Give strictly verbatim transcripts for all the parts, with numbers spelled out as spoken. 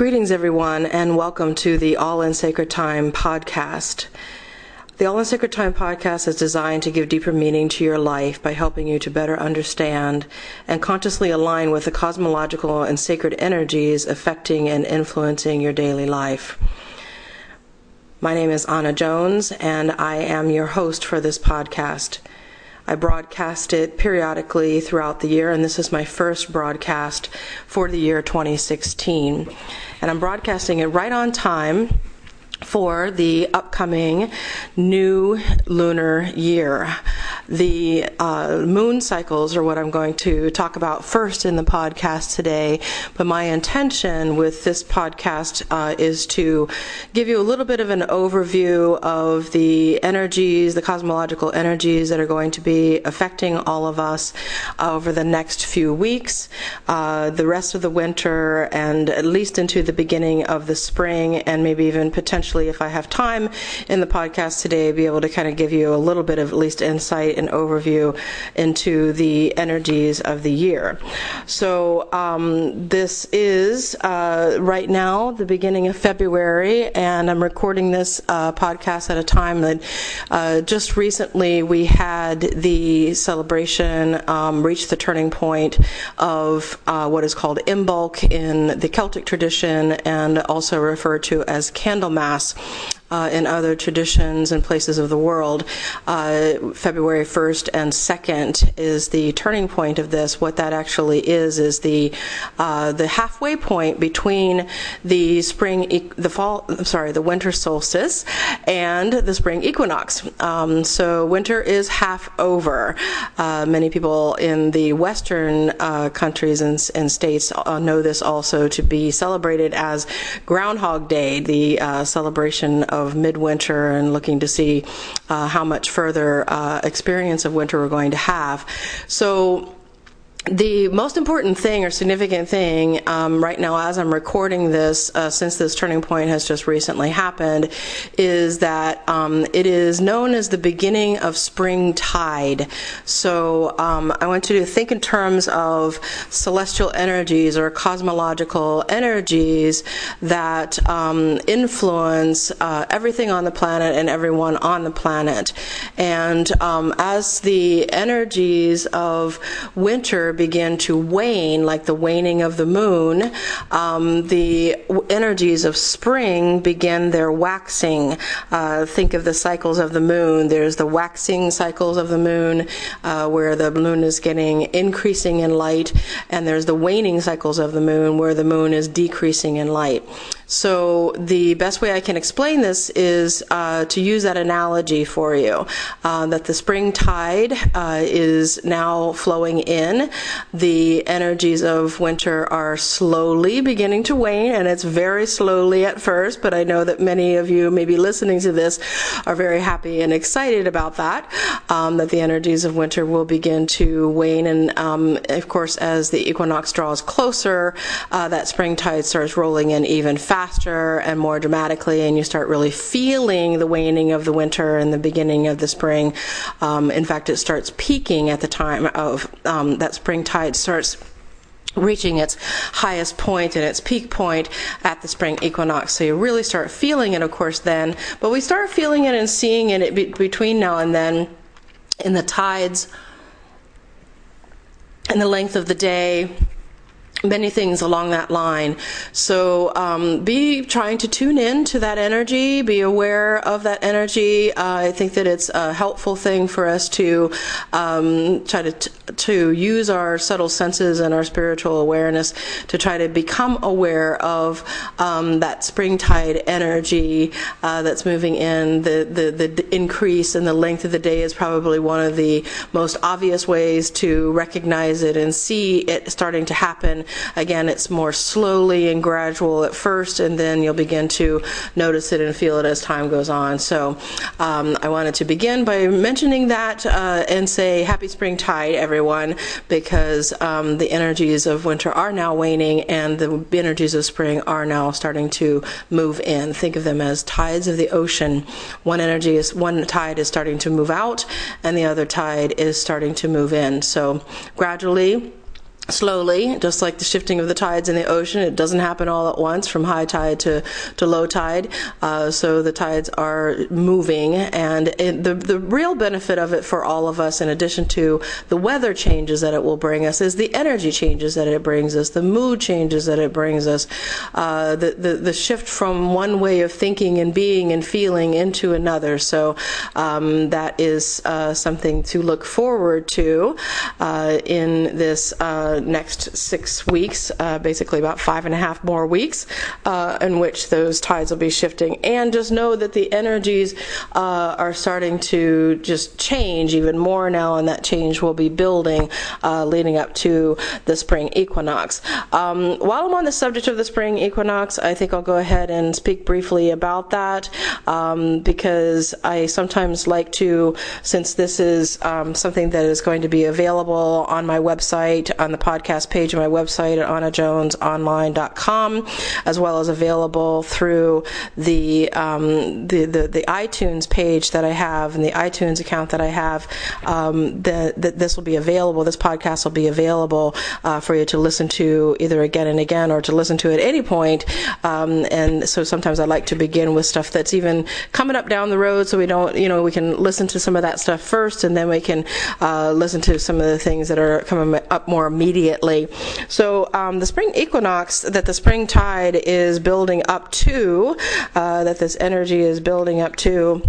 Greetings, everyone, and welcome to the All in Sacred Time podcast. The All in Sacred Time podcast is designed to give deeper meaning to your life by helping you to better understand and consciously align with the cosmological and sacred energies affecting and influencing your daily life. My name is Anna Jones, and I am your host for this podcast. I broadcast it periodically throughout the year, and this is my first broadcast for the year twenty sixteen. And I'm broadcasting it right on time for the upcoming new lunar year. The uh, moon cycles are what I'm going to talk about first in the podcast today, but my intention with this podcast uh, is to give you a little bit of an overview of the energies, the cosmological energies that are going to be affecting all of us over the next few weeks, uh, the rest of the winter, and at least into the beginning of the spring, and maybe even potentially, if I have time in the podcast today, be able to kind of give you a little bit of at least insight and overview into the energies of the year. So um, this is uh, right now the beginning of February, and I'm recording this uh, podcast at a time that uh, just recently we had the celebration um, reach the turning point of uh, what is called Imbolc in the Celtic tradition, and also referred to as Candlemas Uh, in other traditions and places of the world. Uh, February first and second is the turning point of this. What that actually is is the uh, the halfway point between the spring, the fall, I'm sorry, the winter solstice and the spring equinox. Um, so winter is half over. Uh, many people in the Western uh, countries and, and states uh, know this also to be celebrated as Groundhog Day, the uh, celebration of of midwinter and looking to see uh, how much further uh, experience of winter we're going to have. So the most important thing or significant thing um, right now as I'm recording this, uh, since this turning point has just recently happened, is that um, it is known as the beginning of spring tide. So um, I want you to think in terms of celestial energies or cosmological energies that um, influence uh, everything on the planet and everyone on the planet. And um, as the energies of winter begin to wane, like the waning of the moon, um, the energies of spring begin their waxing. Uh, think of the cycles of the moon. There's the waxing cycles of the moon, uh, where the moon is getting increasing in light, and there's the waning cycles of the moon, where the moon is decreasing in light. So the best way I can explain this is uh, to use that analogy for you, uh, that the spring tide uh, is now flowing in. The energies of winter are slowly beginning to wane, and it's very slowly at first, but I know that many of you maybe listening to this are very happy and excited about that, um, that the energies of winter will begin to wane. And um, of course, as the equinox draws closer, uh, that spring tide starts rolling in even faster. faster and more dramatically, and you start really feeling the waning of the winter and the beginning of the spring. Um, in fact, it starts peaking at the time of um, that spring tide starts reaching its highest point and its peak point at the spring equinox. So you really start feeling it, of course, then, but we start feeling it and seeing it be- between now and then in the tides, in the length of the day, many things along that line. So um, be trying to tune in to that energy, be aware of that energy. Uh, I think that it's a helpful thing for us to um, try to t- to use our subtle senses and our spiritual awareness to try to become aware of um, that spring tide energy uh, that's moving in. The, the, the d- increase in the length of the day is probably one of the most obvious ways to recognize it and see it starting to happen. Again, it's more slowly and gradual at first, and then you'll begin to notice it and feel it as time goes on. So um, I wanted to begin by mentioning that uh, and say happy spring tide, everyone, because um, the energies of winter are now waning and the energies of spring are now starting to move in. Think of them as tides of the ocean. One energy is one tide is starting to move out, and the other tide is starting to move in. So gradually, slowly, just like the shifting of the tides in the ocean. It doesn't happen all at once from high tide to, to low tide. Uh, so the tides are moving. And it, the, the real benefit of it for all of us, in addition to the weather changes that it will bring us, is the energy changes that it brings us, the mood changes that it brings us, uh, the, the, the shift from one way of thinking and being and feeling into another. So um, that is uh, something to look forward to uh, in this uh, next six weeks, uh, basically about five and a half more weeks, uh, in which those tides will be shifting. And just know that the energies uh, are starting to just change even more now, and that change will be building uh, leading up to the spring equinox. Um, while I'm on the subject of the spring equinox, I think I'll go ahead and speak briefly about that, um, because I sometimes like to, since this is um, something that is going to be available on my website, on the podcast page of my website at Anna Jones Online dot com, as well as available through the, um, the the the iTunes page that I have and the iTunes account that I have. Um, that this will be available. This podcast will be available uh, for you to listen to either again and again, or to listen to at any point. Um, and so sometimes I like to begin with stuff that's even coming up down the road, so we don't, you know, we can listen to some of that stuff first, and then we can uh, listen to some of the things that are coming up more immediately. So um, the spring equinox that the spring tide is building up to, uh, that this energy is building up to,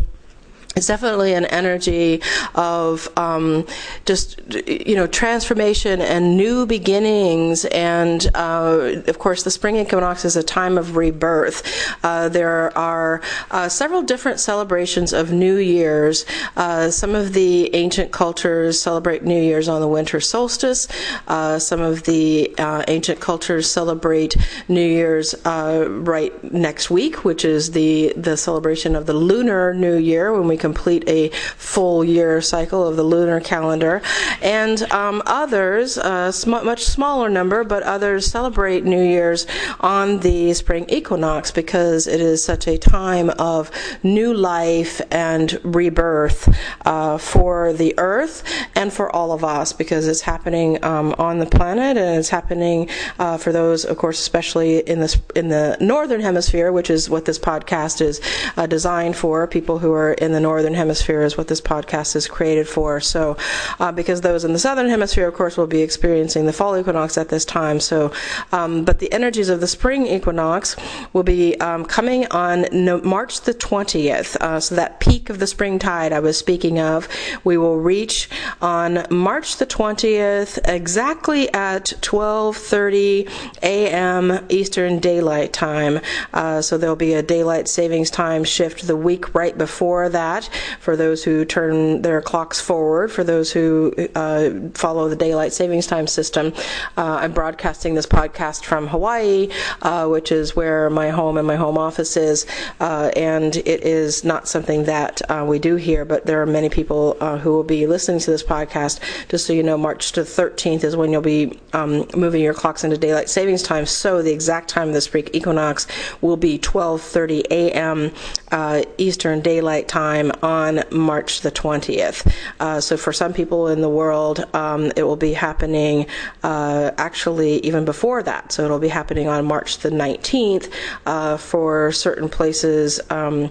it's definitely an energy of um, just, you know, transformation and new beginnings. And, uh, of course, the spring equinox is a time of rebirth. Uh, there are uh, several different celebrations of New Year's. Uh, some of the ancient cultures celebrate New Year's on the winter solstice. Uh, some of the uh, ancient cultures celebrate New Year's uh, right next week, which is the, the celebration of the Lunar New Year, when we complete a full year cycle of the lunar calendar. And um, others, a sm- much smaller number, but others celebrate New Year's on the spring equinox, because it is such a time of new life and rebirth uh, for the earth and for all of us, because it's happening um, on the planet, and it's happening uh, for those, of course, especially in the, in the northern hemisphere, which is what this podcast is uh, designed for. People who are in the northern hemisphere is what this podcast is created for. So, uh, because those in the southern hemisphere, of course, will be experiencing the fall equinox at this time. So, um, but the energies of the spring equinox will be um, coming on no, March the twentieth. Uh, so that peak of the spring tide I was speaking of, we will reach on March the twentieth, exactly at twelve thirty a.m. Eastern Daylight Time. Uh, so there'll be a daylight savings time shift the week right before that. That, for those who turn their clocks forward, for those who uh, follow the daylight savings time system. Uh, I'm broadcasting this podcast from Hawaii, uh, which is where my home and my home office is, uh, and it is not something that uh, we do here, but there are many people uh, who will be listening to this podcast. Just so you know, March the thirteenth is when you'll be um, moving your clocks into daylight savings time, so the exact time of the spring equinox will be twelve thirty a.m. Uh, Eastern Daylight Time on March the twentieth. Uh, so for some people in the world, um, it will be happening uh, actually even before that. So it'll be happening on March the nineteenth uh, for certain places um,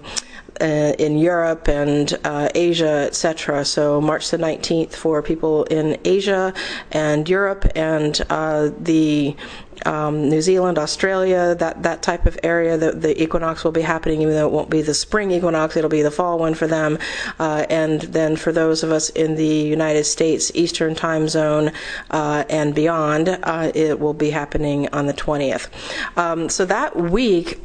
in Europe and uh, Asia, et cetera. So March the nineteenth for people in Asia and Europe and uh, the Um, New Zealand, Australia, that, that type of area. The, the equinox will be happening, even though it won't be the spring equinox, it'll be the fall one for them. Uh, and then for those of us in the United States Eastern time zone uh, and beyond, uh, it will be happening on the twentieth. Um, so that week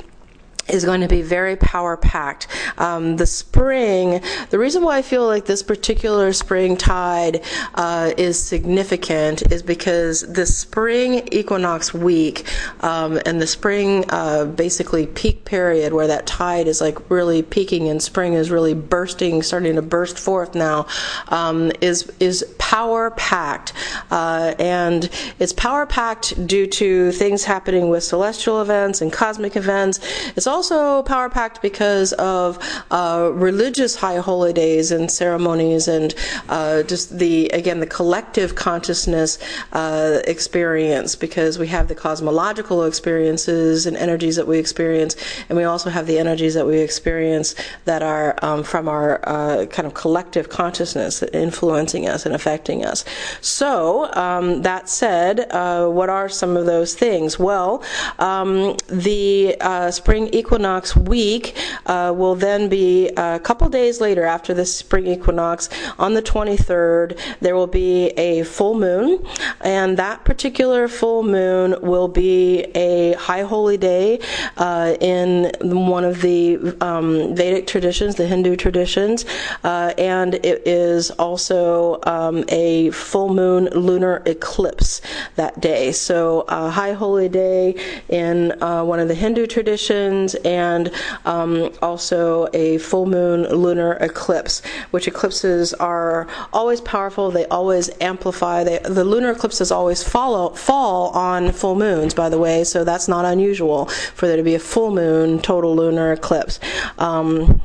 is going to be very power-packed. Um, the spring, the reason why I feel like this particular spring tide uh, is significant is because the spring equinox week um, and the spring uh, basically peak period, where that tide is like really peaking and spring is really bursting, starting to burst forth now, um, is is power-packed. Uh, and it's power-packed due to things happening with celestial events and cosmic events. It's also also power-packed because of uh, religious high holidays and ceremonies and uh, just the, again, the collective consciousness uh, experience, because we have the cosmological experiences and energies that we experience, and we also have the energies that we experience that are um, from our uh, kind of collective consciousness influencing us and affecting us. So, um, that said, uh, what are some of those things? Well, um, the uh, Spring Equinox week uh, will then be a couple days later after the Spring Equinox. On the twenty-third, there will be a full moon, and that particular full moon will be a high holy day uh, in one of the um, Vedic traditions, the Hindu traditions, uh, and it is also um, a full moon lunar eclipse that day. So a high holy day in uh, one of the Hindu traditions, and um, also a full moon lunar eclipse, which eclipses are always powerful. They always amplify. They, the lunar eclipses always follow, fall on full moons, by the way, so that's not unusual for there to be a full moon total lunar eclipse. Um,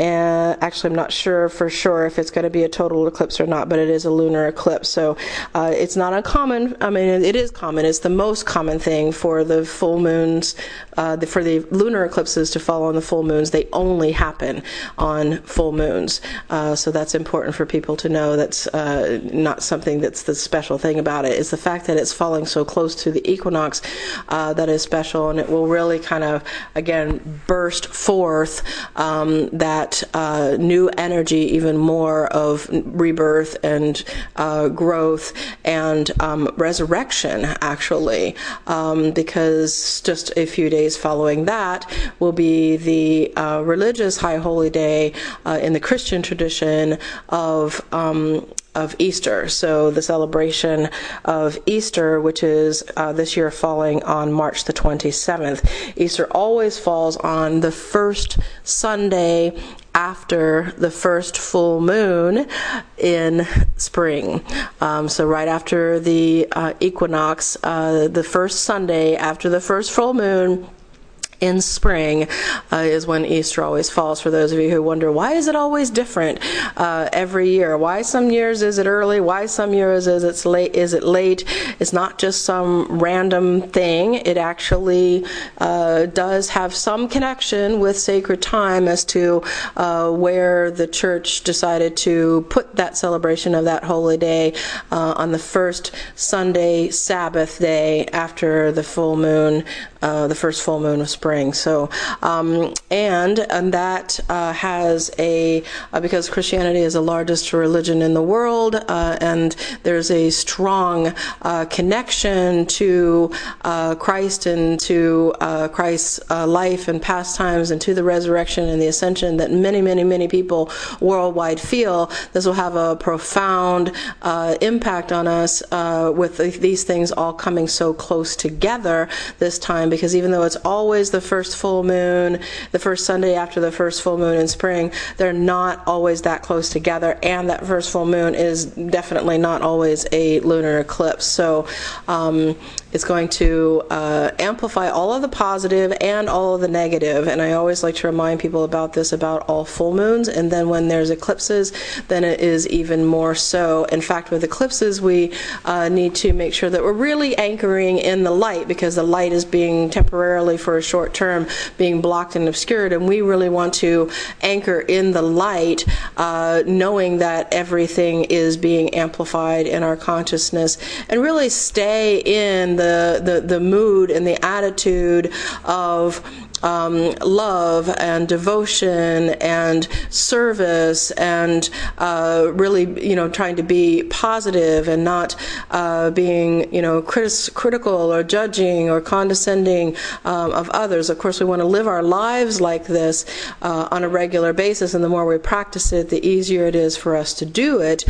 And actually, I'm not sure for sure if it's going to be a total eclipse or not, but it is a lunar eclipse. So uh, it's not uncommon. I mean, it is common. It's the most common thing for the full moons, uh, the, for the lunar eclipses to fall on the full moons. They only happen on full moons. Uh, so that's important for people to know. That's uh, not something that's the special thing about it. It's the fact that it's falling so close to the equinox uh, that is special, and it will really kind of, again, burst forth um, that Uh, new energy, even more of rebirth and uh, growth and um, resurrection, actually, um, because just a few days following that will be the uh, religious High Holy Day uh, in the Christian tradition of um, of Easter. So the celebration of Easter, which is uh, this year falling on March the twenty-seventh. Easter always falls on the first Sunday after the first full moon in spring. Um, so right after the uh, equinox, uh, the first Sunday after the first full moon in spring uh, is when Easter always falls. For those of you who wonder, why is it always different uh, every year? Why some years is it early? Why some years is it late? Is it late? It's not just some random thing. It actually uh, does have some connection with sacred time as to uh, where the church decided to put that celebration of that holy day uh, on the first Sunday, Sabbath day after the full moon, uh, the first full moon of spring. So, um, and and that uh, has a uh, because Christianity is the largest religion in the world, uh, and there's a strong uh, connection to uh, Christ and to uh, Christ's uh, life and pastimes and to the resurrection and the ascension that many, many, many people worldwide feel. This will have a profound uh, impact on us uh, with these things all coming so close together this time, because even though it's always the the first full moon, the first Sunday after the first full moon in spring, they're not always that close together, and that first full moon is definitely not always a lunar eclipse. So um, it's going to uh, amplify all of the positive and all of the negative. And I always like to remind people about this, about all full moons, and then when there's eclipses, then it is even more so. In fact, with eclipses, we uh, need to make sure that we're really anchoring in the light, because the light is being temporarily, for a short term, being blocked and obscured, and we really want to anchor in the light, uh, knowing that everything is being amplified in our consciousness, and really stay in the the, the mood and the attitude of Um, love and devotion and service, and uh, really, you know, trying to be positive and not uh, being, you know, crit- critical or judging or condescending um, of others. Of course, we want to live our lives like this uh, on a regular basis, and the more we practice it, the easier it is for us to do it.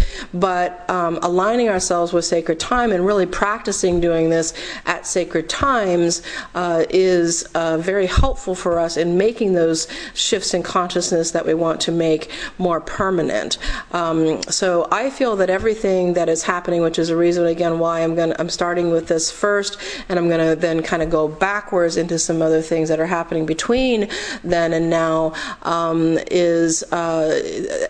But um, aligning ourselves with sacred time and really practicing doing this at sacred times uh, is uh, very helpful helpful for us in making those shifts in consciousness that we want to make more permanent. Um, so I feel that everything that is happening, which is a reason again why I'm going I'm starting with this first, and I'm going to then kind of go backwards into some other things that are happening between then and now, um, is uh,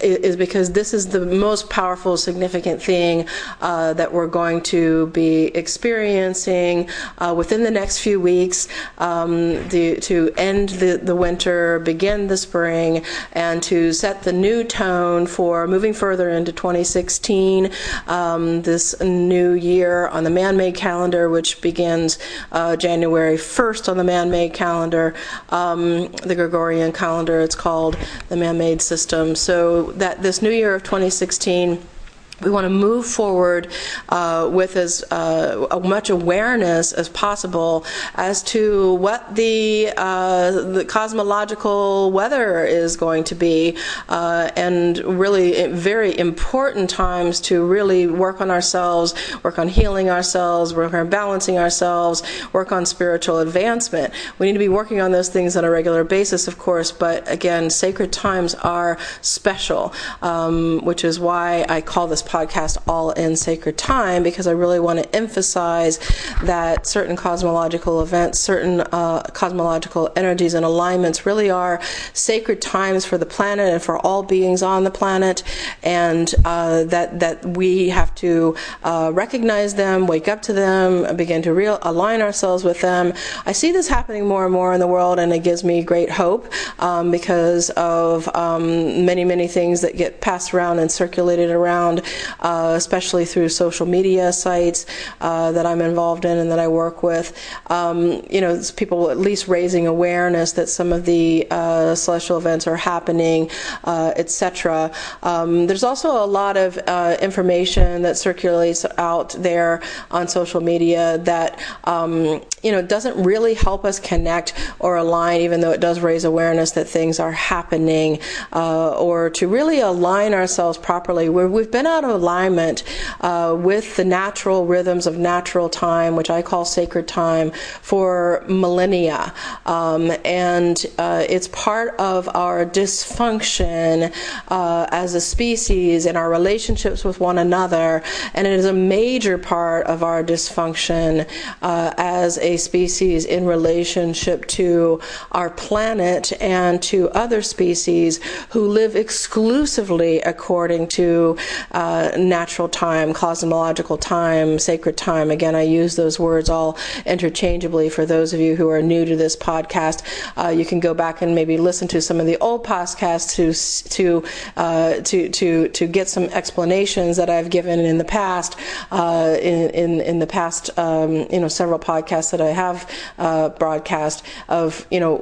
is because this is the most powerful, significant thing uh, that we're going to be experiencing uh, within the next few weeks, um, the, to end the, the winter, begin the spring, and to set the new tone for moving further into twenty sixteen, um, this new year on the man-made calendar, which begins uh, January first on the man-made calendar, um, the Gregorian calendar, it's called, the man-made system. So that this new year of twenty sixteen, we want to move forward uh, with as uh, much awareness as possible as to what the, uh, the cosmological weather is going to be, uh, and really very important times to really work on ourselves, work on healing ourselves, work on balancing ourselves, work on spiritual advancement. We need to be working on those things on a regular basis, of course, but again, sacred times are special, um, which is why I call this podcast All in Sacred Time, because I really want to emphasize that certain cosmological events, certain uh, cosmological energies and alignments really are sacred times for the planet and for all beings on the planet, and uh, that that we have to uh, recognize them, wake up to them, begin to real align ourselves with them. I see this happening more and more in the world, and it gives me great hope um, because of um, many, many things that get passed around and circulated around, Uh, especially through social media sites uh, that I'm involved in and that I work with. Um, you know, it's people at least raising awareness that some of the uh, celestial events are happening, uh, et cetera. Um, there's also a lot of uh, information that circulates out there on social media that, um, you know, doesn't really help us connect or align, even though it does raise awareness that things are happening, uh, or to really align ourselves properly. Where we've been out of alignment uh, with the natural rhythms of natural time, which I call sacred time, for millennia. Um, and uh, it's part of our dysfunction uh, as a species and our relationships with one another. And it is a major part of our dysfunction uh, as a species in relationship to our planet and to other species who live exclusively according to Uh, natural time, cosmological time, sacred time. Again, I use those words all interchangeably. For those of you who are new to this podcast, uh, you can go back and maybe listen to some of the old podcasts to to uh, to to to get some explanations that I've given in the past. Uh, in, in in the past, um, you know, several podcasts that I have uh, broadcast of, you know,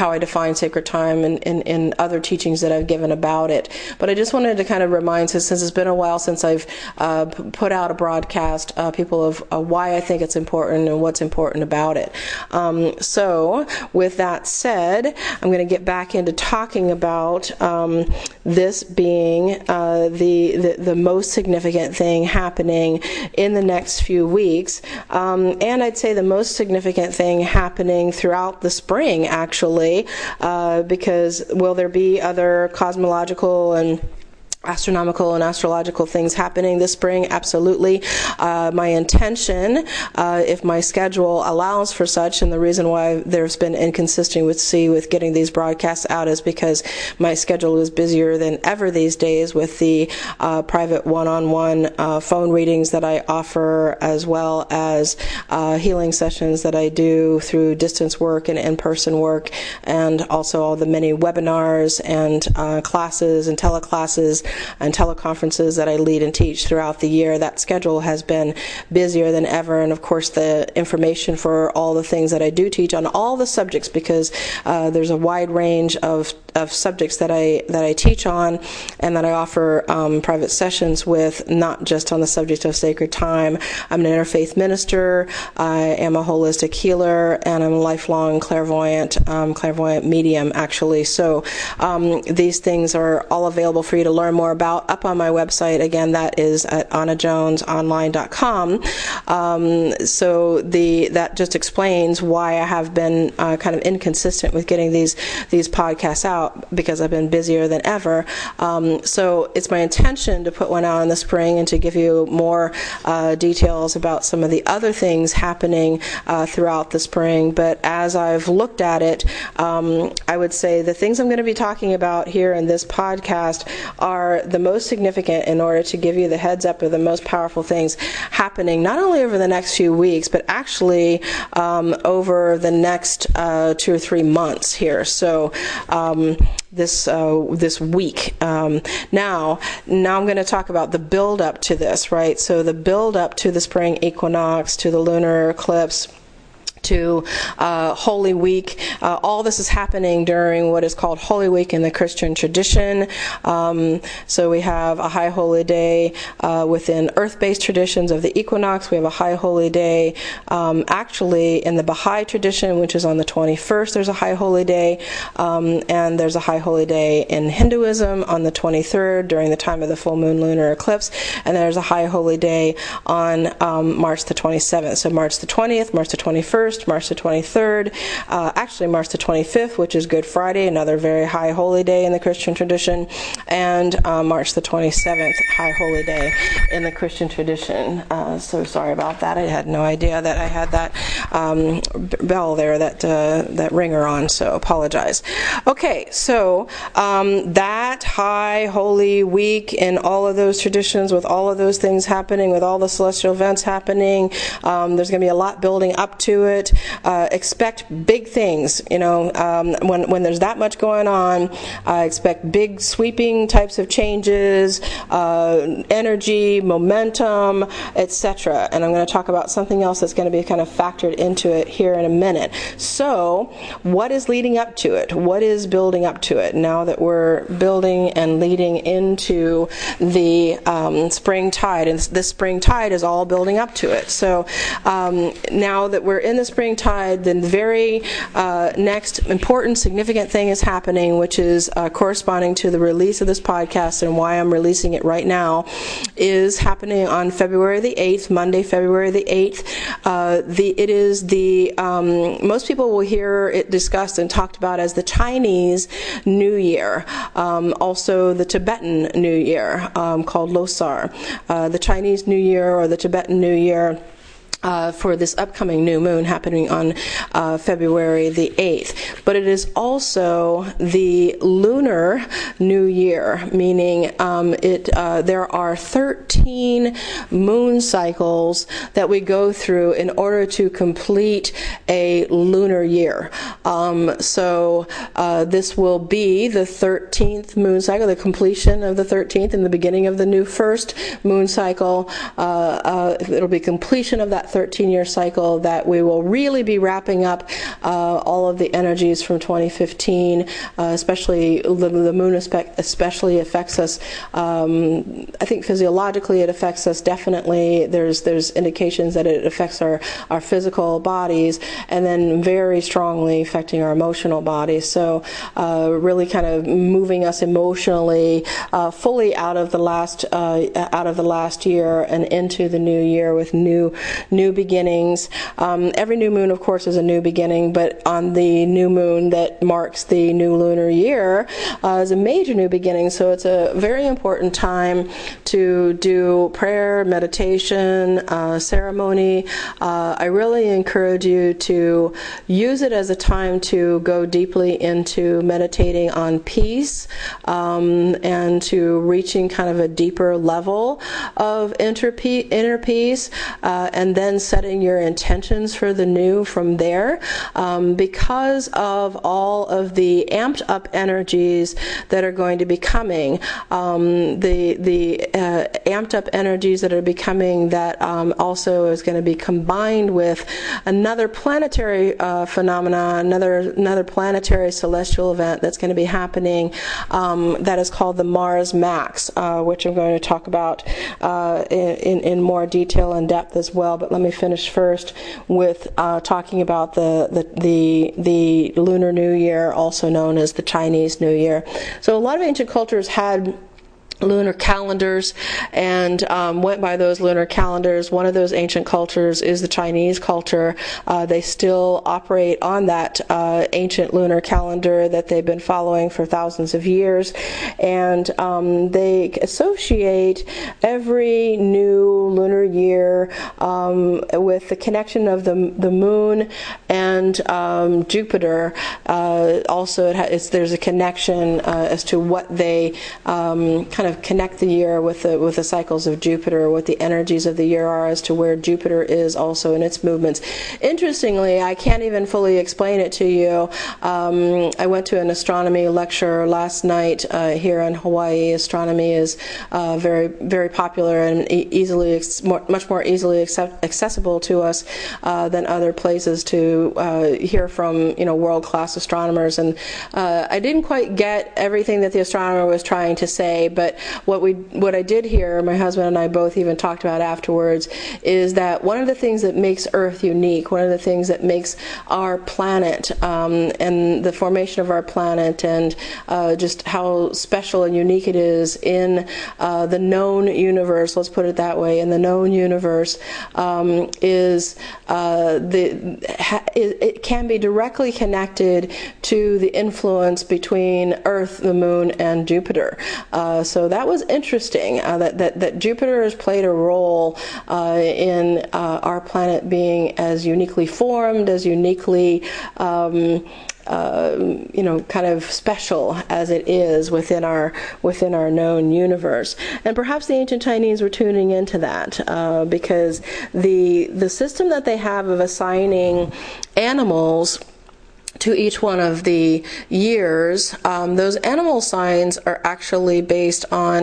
how I define sacred time and, and, and other teachings that I've given about it. But I just wanted to kind of remind, since it's been a while since I've uh, put out a broadcast, uh, people of uh, why I think it's important and what's important about it. Um, so with that said, I'm going to get back into talking about um, this being uh, the, the the most significant thing happening in the next few weeks, um, and I'd say the most significant thing happening throughout the spring, actually, uh, because will there be other cosmological and astronomical and astrological things happening this spring? Absolutely. Uh, my intention, uh, if my schedule allows for such, and the reason why there's been inconsistency with getting these broadcasts out is because my schedule is busier than ever these days with the uh, private one-on-one uh, phone readings that I offer, as well as uh, healing sessions that I do through distance work and in-person work, and also all the many webinars and uh, classes and teleclasses and teleconferences that I lead and teach throughout the year. That schedule has been busier than ever, and of course the information for all the things that I do teach on all the subjects, because uh, there's a wide range of, of subjects that I that I teach on and that I offer um, private sessions with, not just on the subject of sacred time. I'm an interfaith minister, I am a holistic healer, and I'm a lifelong clairvoyant, um, clairvoyant medium actually. So um, these things are all available for you to learn more about up on my website. Again, that is at Anna Jones Online dot com. Um, so the that just explains why I have been uh, kind of inconsistent with getting these these podcasts out, because I've been busier than ever. Um, so it's my intention to put one out in the spring and to give you more uh, details about some of the other things happening uh, throughout the spring. But as I've looked at it, um, I would say the things I'm going to be talking about here in this podcast are the most significant in order to give you the heads up of the most powerful things happening, not only over the next few weeks, but actually um, over the next uh, two or three months here. So um, this uh, this week. Um, now, now I'm going to talk about the build up to this, right? So the build up to the spring equinox, to the lunar eclipse, to uh, Holy Week. Uh, all this is happening during what is called Holy Week in the Christian tradition. Um, so we have a high holy day uh, within earth-based traditions of the equinox. We have a high holy day um, actually in the Baha'i tradition, which is on the twenty-first. There's a high holy day, um, and there's a high holy day in Hinduism on the twenty-third during the time of the full moon lunar eclipse, and there's a high holy day on um, March the twenty-seventh. So March the twentieth, March the twenty-first, March the twenty-third, uh, actually March the twenty-fifth, which is Good Friday, another very high holy day in the Christian tradition, and uh, March the twenty-seventh, high holy day in the Christian tradition. Uh, so sorry about that. I had no idea that I had that um, bell there, that uh, that ringer on, so apologize. Okay, so um, that high holy week in all of those traditions, with all of those things happening, with all the celestial events happening, um, there's going to be a lot building up to it. Uh, expect big things, you know, um, when when there's that much going on. I uh, expect big sweeping types of changes, uh, energy, momentum, et cetera. And I'm going to talk about something else that's going to be kind of factored into it here in a minute. So, what is leading up to it? What is building up to it? Now that we're building and leading into the um, spring tide, and this spring tide is all building up to it. So, um, now that we're in the springtide, the very uh, next important, significant thing is happening, which is uh, corresponding to the release of this podcast and why I'm releasing it right now, is happening on February the eighth, Monday, February the eighth. Uh, the it is the um, most people will hear it discussed and talked about as the Chinese New Year, um, also the Tibetan New Year, um, called Losar. Uh, the Chinese New Year or the Tibetan New Year. Uh, for this upcoming new moon happening on uh, February the eighth. But it is also the Lunar New Year, meaning um, it. Uh, there are thirteen moon cycles that we go through in order to complete a lunar year. Um, so uh, this will be the thirteenth moon cycle, the completion of the thirteenth and the beginning of the new first moon cycle. Uh, uh, it'll be completion of that thirteen-year cycle that we will really be wrapping up uh, all of the energies from twenty fifteen, uh, especially the, the moon especially affects us. Um, I think physiologically it affects us definitely. There's there's indications that it affects our, our physical bodies, and then very strongly affecting our emotional bodies. So uh, really kind of moving us emotionally uh, fully out of the last uh, out of the last year and into the new year with new new New beginnings. Um, every new moon, of course, is a new beginning, but on the new moon that marks the new lunar year uh, is a major new beginning. So it's a very important time to do prayer, meditation, uh, ceremony. Uh, I really encourage you to use it as a time to go deeply into meditating on peace um, and to reaching kind of a deeper level of inner peace, uh, and then setting your intentions for the new from there, um, because of all of the amped up energies that are going to be coming, um, the the uh, amped up energies that are becoming that um, also is going to be combined with another planetary uh, phenomena, another another planetary celestial event that's going to be happening um, that is called the Mars Max, uh, which I'm going to talk about uh, in in more detail and depth as well. But let me finish first with uh, talking about the, the the the Lunar New Year, also known as the Chinese New Year. So a lot of ancient cultures had lunar calendars and um, went by those lunar calendars. One of those ancient cultures is the Chinese culture. Uh, they still operate on that uh, ancient lunar calendar that they've been following for thousands of years, and um, they associate every new lunar year um, with the connection of the the moon and um, Jupiter. Uh, also, it ha- it's, there's a connection uh, as to what they um, kind of connect the year with the with the cycles of Jupiter, what the energies of the year are as to where Jupiter is also in its movements. Interestingly, I can't even fully explain it to you. Um, I went to an astronomy lecture last night uh, here in Hawaii. Astronomy is uh, very very popular and easily more, much more easily accept, accessible to us uh, than other places to uh, hear from you know world-class astronomers. And uh, I didn't quite get everything that the astronomer was trying to say, but What we, what I did here, my husband and I both even talked about afterwards, is that one of the things that makes Earth unique, one of the things that makes our planet um, and the formation of our planet and uh, just how special and unique it is in uh, the known universe, let's put it that way, in the known universe, um, is uh, the ha, it, it can be directly connected to the influence between Earth, the Moon, and Jupiter. Uh, So that was interesting, uh, that, that, that Jupiter has played a role uh, in uh, our planet being as uniquely formed, as uniquely, um, uh, you know, kind of special as it is within our within our known universe. And perhaps the ancient Chinese were tuning into that uh, because the the system that they have of assigning animals to each one of the years, um, those animal signs are actually based on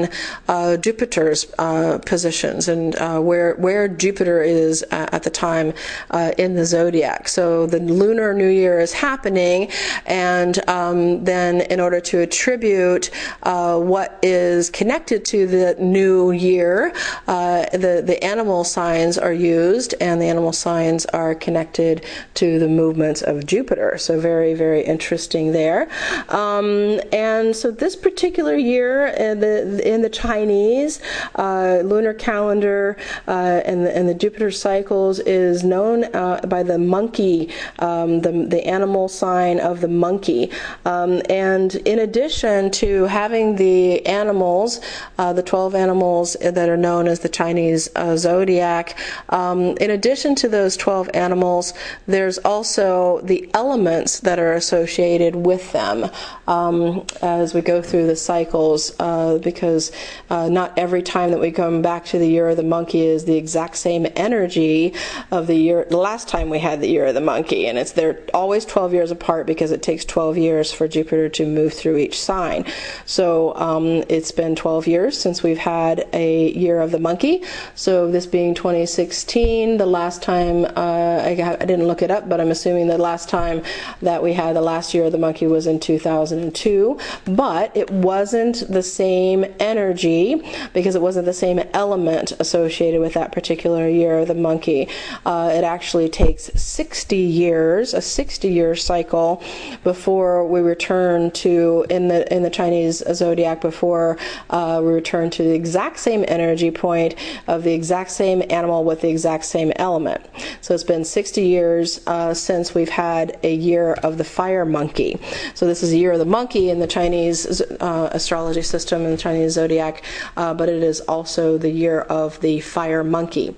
uh, Jupiter's uh, positions and uh, where where Jupiter is uh, at the time uh, in the zodiac. So the Lunar New Year is happening, and um, then in order to attribute uh, what is connected to the new year, uh, the the animal signs are used, and the animal signs are connected to the movements of Jupiter. So very, very interesting there. Um, and so this particular year in the, in the Chinese uh, lunar calendar uh, and, the, and the Jupiter cycles is known uh, by the monkey, um, the, the animal sign of the monkey. Um, and in addition to having the animals, uh, the twelve animals that are known as the Chinese uh, zodiac, um, in addition to those twelve animals, there's also the elements that are associated with them um, as we go through the cycles, uh, because uh, not every time that we come back to the year of the monkey is the exact same energy of the year the last time we had the year of the monkey, and it's they're always twelve years apart because it takes twelve years for Jupiter to move through each sign. So um, it's been twelve years since we've had a year of the monkey. So this being twenty sixteen, the last time uh, I, got, I didn't look it up, but I'm assuming the last time that we had the last year of the monkey was in two thousand two, but it wasn't the same energy because it wasn't the same element associated with that particular year of the monkey. Uh, it actually takes sixty years, a sixty-year cycle, before we return to in the in the Chinese zodiac before uh, we return to the exact same energy point of the exact same animal with the exact same element. So it's been sixty years uh, since we've had a year of the fire monkey. So this is the year of the monkey in the Chinese uh, astrology system and the Chinese zodiac, uh, but it is also the year of the fire monkey.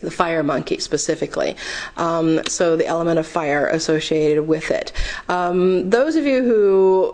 The fire monkey specifically. Um, so the element of fire associated with it. Um, those of you who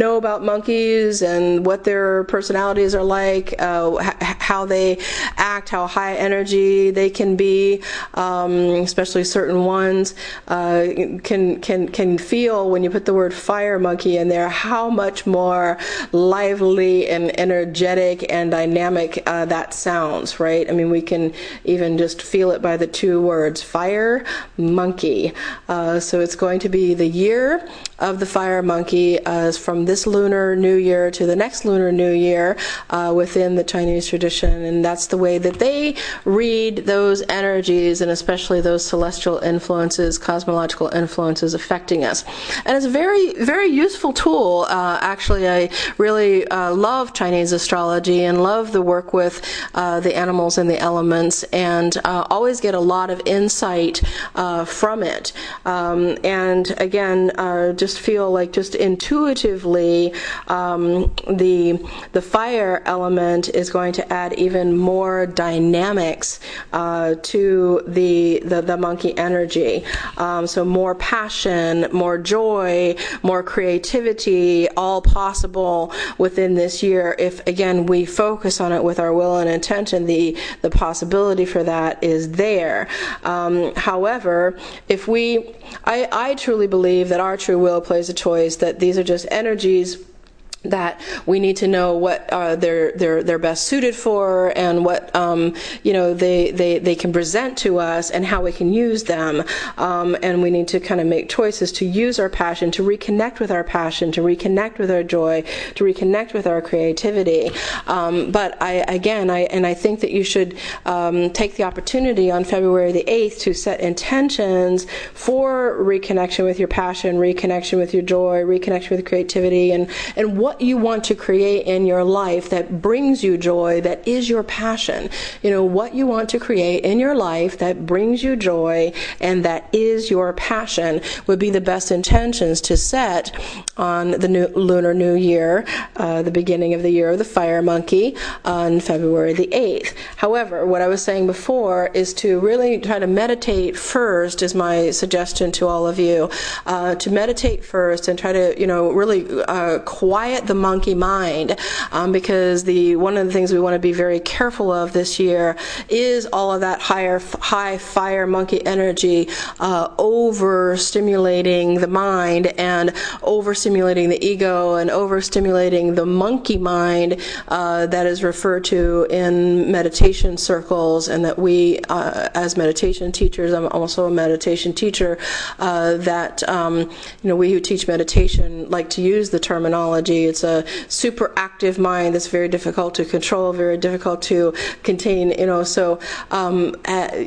know about monkeys and what their personalities are like, uh, h- how they act, how high energy they can be, um, especially certain ones, uh, can, can, can feel when you put the word fire monkey in there, how much more lively and energetic and dynamic uh, that sounds, right? I mean, we can even just feel it by the two words, fire monkey. Uh, so it's going to be the year of the fire monkey uh, from this Lunar New Year to the next Lunar New Year uh, within the Chinese tradition tradition, and that's the way that they read those energies and especially those celestial influences, cosmological influences affecting us. And it's a very, very useful tool. Uh, actually, I really uh, love Chinese astrology and love the work with uh, the animals and the elements, and uh, always get a lot of insight uh, from it. Um, and again, uh, just feel like just intuitively um, the the fire element is going to add even more dynamics uh, to the, the the monkey energy. Um, so more passion, more joy, more creativity, all possible within this year if, again, we focus on it with our will and intent, and the, the possibility for that is there. Um, however, if we, I, I truly believe that our true will plays a choice, that these are just energies that we need to know what uh, they're they're they're best suited for, and what um, you know they, they they can present to us, and how we can use them. Um, and we need to kind of make choices to use our passion, to reconnect with our passion, to reconnect with our joy, to reconnect with our creativity. Um, but I again, I and I think that you should um, take the opportunity on February the eighth to set intentions for reconnection with your passion, reconnection with your joy, reconnection with creativity, and and what you want to create in your life that brings you joy, that is your passion. You know, what you want to create in your life that brings you joy and that is your passion would be the best intentions to set on the new Lunar New Year, uh, the beginning of the year of the Fire Monkey on February the eighth. However, what I was saying before is to really try to meditate first, is my suggestion to all of you, uh, to meditate first and try to, you know, really uh, quiet the monkey mind, um, because the one of the things we want to be very careful of this year is all of that higher high fire monkey energy uh, overstimulating the mind and overstimulating the ego and overstimulating the monkey mind uh, that is referred to in meditation circles, and that we uh, as meditation teachers, I'm also a meditation teacher, uh, that um, you know we who teach meditation like to use the terminology. It's a super active mind that's very difficult to control, very difficult to contain, you know, so um, at,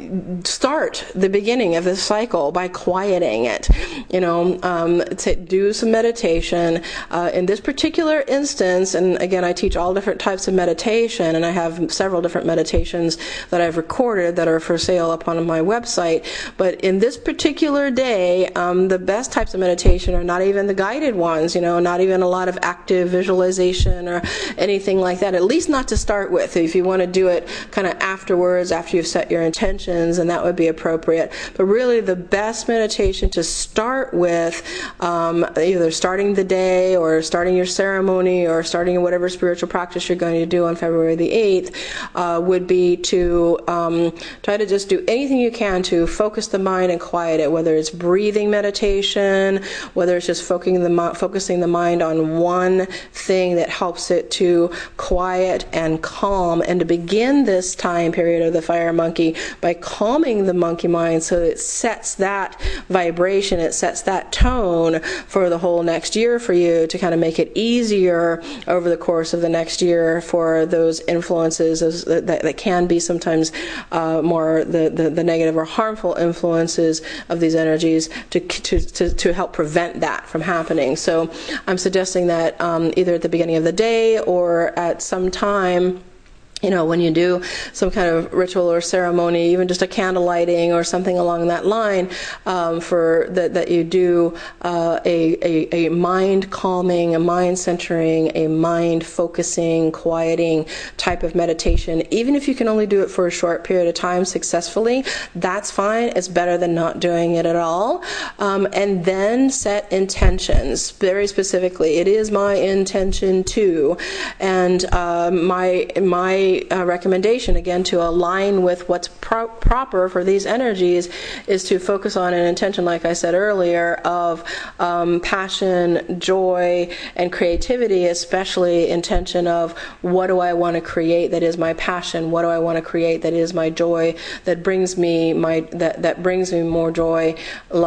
start the beginning of this cycle by quieting it, you know, um, to do some meditation. Uh, in this particular instance, and again, I teach all different types of meditation, and I have several different meditations that I've recorded that are for sale up on my website, but in this particular day, um, the best types of meditation are not even the guided ones, you know, not even a lot of active visualization or anything like that, at least not to start with. If you want to do it kind of afterwards, after you've set your intentions, and that would be appropriate. But really the best meditation to start with, um, either starting the day or starting your ceremony or starting whatever spiritual practice you're going to do on February the eighth, uh, would be to um, try to just do anything you can to focus the mind and quiet it, whether it's breathing meditation, whether it's just focusing the, focusing the mind on one thing that helps it to quiet and calm, and to begin this time period of the fire monkey by calming the monkey mind, so it sets that vibration, it sets that tone for the whole next year for you, to kind of make it easier over the course of the next year for those influences that, that, that can be sometimes uh, more the, the, the negative or harmful influences of these energies to, to, to, to help prevent that from happening. So I'm suggesting that um, either at the beginning of the day or at some time, you know, when you do some kind of ritual or ceremony, even just a candle lighting or something along that line, um, for that, that you do uh, a, a, a mind calming, a mind centering, a mind focusing, quieting type of meditation. Even if you can only do it for a short period of time successfully, that's fine. It's better than not doing it at all. Um, and then set intentions very specifically. It is my intention to, and uh, my my Uh, recommendation again to align with what's pro- proper for these energies is to focus on an intention, like I said earlier, of um, passion, joy, and creativity, especially intention of what do I want to create that is my passion, what do I want to create that is my joy, that brings me my that, that brings me more joy,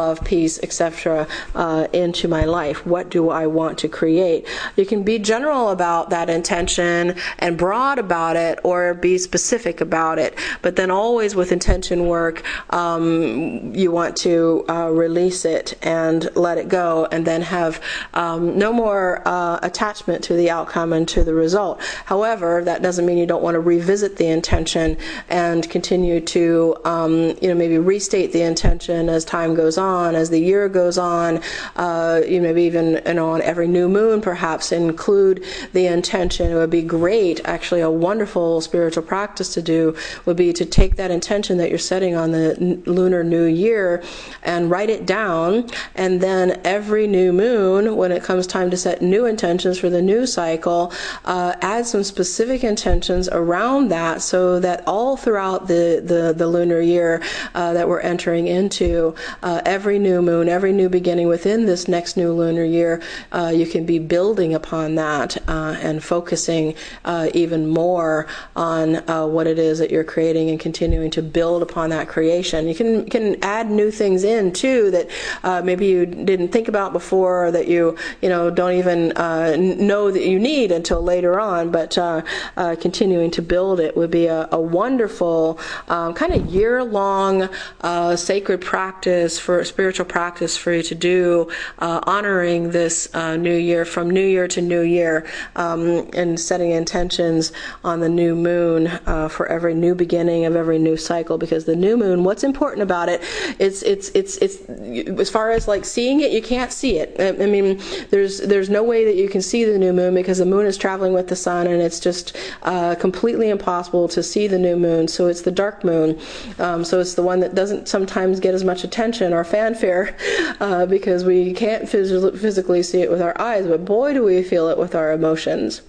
love, peace, et cetera uh, into my life. What do I want to create? You can be general about that intention and broad about it, it or be specific about it. But then always with intention work, um, you want to uh, release it and let it go, and then have um, no more uh, attachment to the outcome and to the result. However, that doesn't mean you don't want to revisit the intention and continue to, um, you know, maybe restate the intention as time goes on, as the year goes on, uh, you know, maybe even, you know, on every new moon perhaps include the intention. It would be great, actually a wonderful spiritual practice to do would be to take that intention that you're setting on the n- Lunar New Year and write it down, and then every new moon, when it comes time to set new intentions for the new cycle, uh, add some specific intentions around that, so that all throughout the, the, the lunar year uh, that we're entering into, uh, every new moon, every new beginning within this next new lunar year, uh, you can be building upon that uh, and focusing uh, even more on uh, what it is that you're creating and continuing to build upon that creation. You can can add new things in too that uh, maybe you didn't think about before, or that you you know don't even uh, know that you need until later on, but uh, uh, continuing to build it would be a, a wonderful um, kind of year-long uh, sacred practice, for spiritual practice for you to do, uh, honoring this uh, new year from new year to new year, um, and setting intentions on the new moon uh, for every new beginning of every new cycle. Because the new moon, what's important about it, it's it's it's it's as far as like seeing it, you can't see it. I, I mean, there's there's no way that you can see the new moon, because the moon is traveling with the sun, and it's just uh, completely impossible to see the new moon. So it's the dark moon. Um, so it's the one that doesn't sometimes get as much attention or fanfare uh, because we can't phys- physically see it with our eyes, but boy do we feel it with our emotions.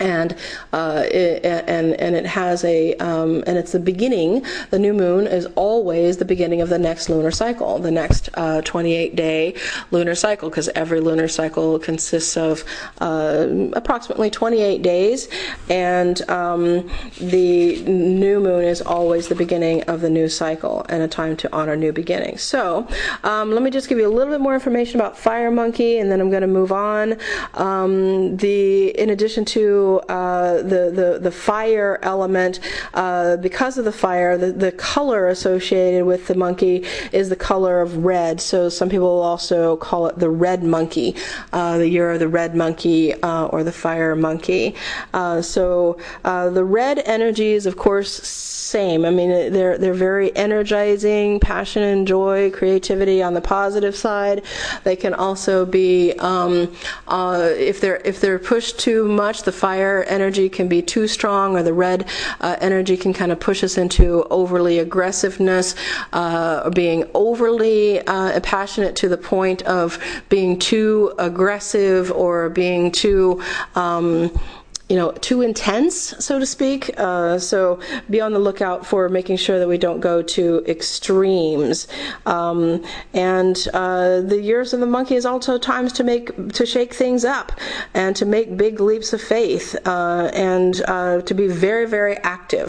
And uh, it, and and it has a um, and it's the beginning. The new moon is always the beginning of the next lunar cycle, the next uh, twenty-eight day lunar cycle, because every lunar cycle consists of uh, approximately twenty-eight days, and um, the new moon is always the beginning of the new cycle and a time to honor new beginnings. So um, let me just give you a little bit more information about Fire Monkey, and then I'm going to move on. Um, the in addition to Uh, the, the, the fire element, uh, because of the fire, the, the color associated with the monkey is the color of red. So some people will also call it the red monkey, uh, the year of the red monkey, uh, or the fire monkey. Uh, so uh, the red energy is, of course, same. I mean, they're they're very energizing, passion and joy, creativity on the positive side. They can also be um, uh, if they're if they're pushed too much, the fire energy can be too strong, or the red uh, energy can kind of push us into overly aggressiveness, uh, or being overly uh, passionate to the point of being too aggressive, or being too um, you know, too intense, so to speak. Uh, so be on the lookout for making sure that we don't go to extremes. Um, and uh, the years of the monkey is also times to make, to shake things up, and to make big leaps of faith, uh, and uh, to be very, very active.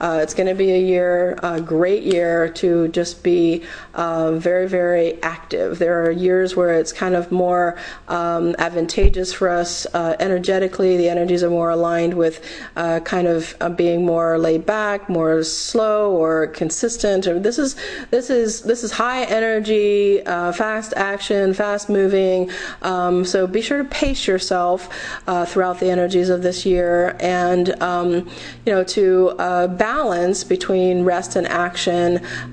Uh, it's going to be a year, a great year to just be uh, very, very active. There are years where it's kind of more um, advantageous for us uh, energetically. The energies are more more aligned with uh, kind of uh, being more laid back, more slow or consistent. I mean, this is this is this is high energy, uh, fast action, fast moving. Um, so be sure to pace yourself uh, throughout the energies of this year, and um, you know to uh, balance between rest and action.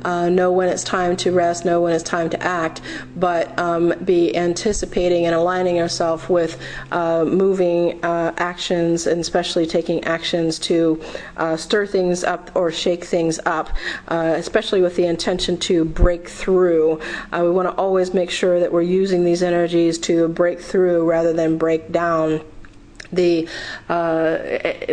Uh, know when it's time to rest, know when it's time to act, but um, be anticipating and aligning yourself with uh, moving uh, actions. And especially taking actions to uh, stir things up or shake things up, uh, especially with the intention to break through. Uh, we want to always make sure that we're using these energies to break through rather than break down. The, uh,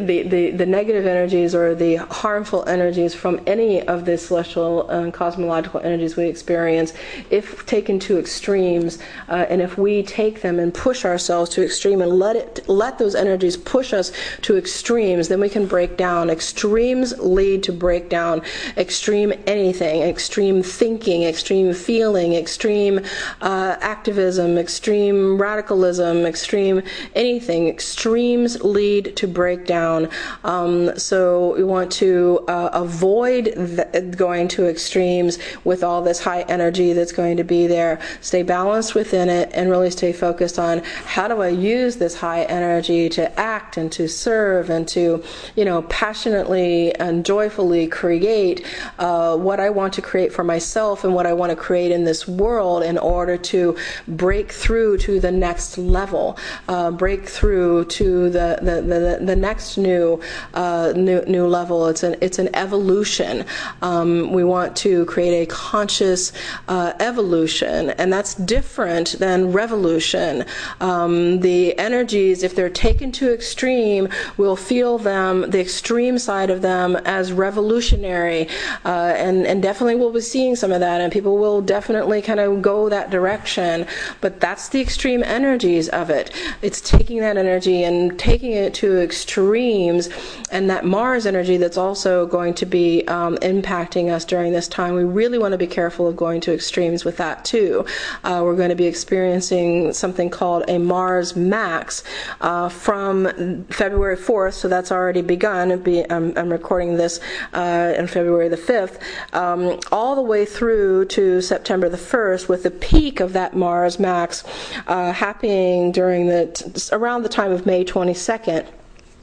the the the negative energies or the harmful energies from any of the celestial and cosmological energies we experience, if taken to extremes, uh, and if we take them and push ourselves to extreme and let it let those energies push us to extremes, then we can break down. Extremes lead to breakdown. Extreme anything, extreme thinking, extreme feeling, extreme uh, activism, extreme radicalism, extreme anything, extreme extremes lead to breakdown. Um, so we want to uh, avoid th- going to extremes with all this high energy that's going to be there. Stay balanced within it and really stay focused on how do I use this high energy to act and to serve and to, you know, passionately and joyfully create uh, what I want to create for myself and what I want to create in this world in order to break through to the next level, uh, break through to the the, the, the next new uh, new new level. It's an it's an evolution. Um, we want to create a conscious uh, evolution, and that's different than revolution. Um, the energies, if they're taken to extreme, we'll feel them, the extreme side of them, as revolutionary, uh, and and definitely we'll be seeing some of that, and people will definitely kind of go that direction. But that's the extreme energies of it. It's taking that energy and taking it to extremes, and that Mars energy that's also going to be um, impacting us during this time. We really want to be careful of going to extremes with that too. Uh, we're going to be experiencing something called a Mars Max uh, from February fourth, so that's already begun. Be, um, I'm recording this uh, on February the fifth, um, all the way through to September the first, with the peak of that Mars Max uh, happening during the t- around the time of May twenty-second.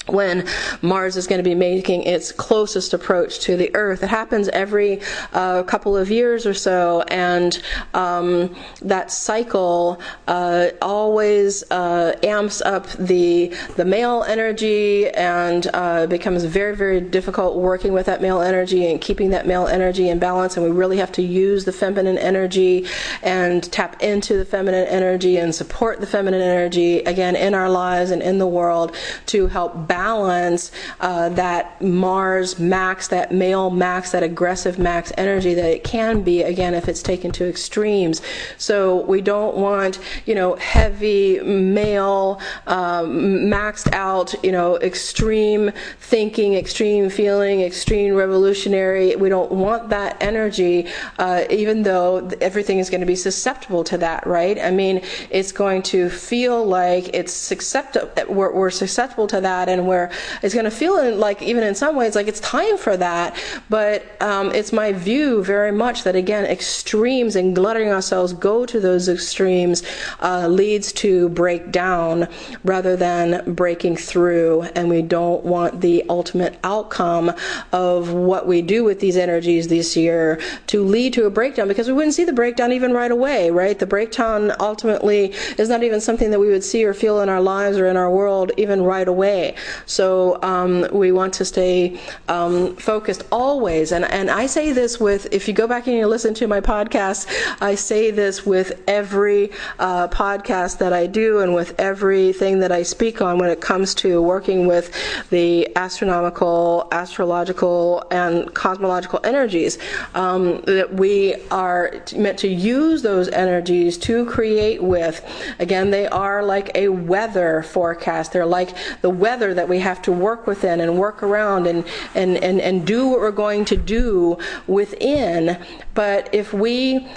When Mars is going to be making its closest approach to the Earth. It happens every uh, couple of years or so, and um, that cycle uh, always uh, amps up the the male energy, and uh, becomes very, very difficult working with that male energy and keeping that male energy in balance. And we really have to use the feminine energy and tap into the feminine energy and support the feminine energy, again, in our lives and in the world, to help balance uh, that Mars Max, that male max, that aggressive max energy that it can be, again, if it's taken to extremes. So we don't want, you know, heavy male, um, maxed out, you know, extreme thinking, extreme feeling, extreme revolutionary. We don't want that energy, uh, even though everything is going to be susceptible to that, right? I mean, it's going to feel like it's susceptible, we're, we're susceptible to that, and where it's going to feel like, even in some ways, like it's time for that. But um, it's my view very much that, again, extremes and gluttering ourselves, go to those extremes, uh, leads to breakdown rather than breaking through. And we don't want the ultimate outcome of what we do with these energies this year to lead to a breakdown, because we wouldn't see the breakdown even right away, right? The breakdown ultimately is not even something that we would see or feel in our lives or in our world even right away. So um, we want to stay um, focused always. And, and I say this with, if you go back and you listen to my podcast, I say this with every uh, podcast that I do and with everything that I speak on when it comes to working with the astronomical, astrological, and cosmological energies, um, that we are meant to use those energies to create with. Again, they are like a weather forecast. They're like the weather that we have to work within and work around and, and, and, and do what we're going to do within. But if we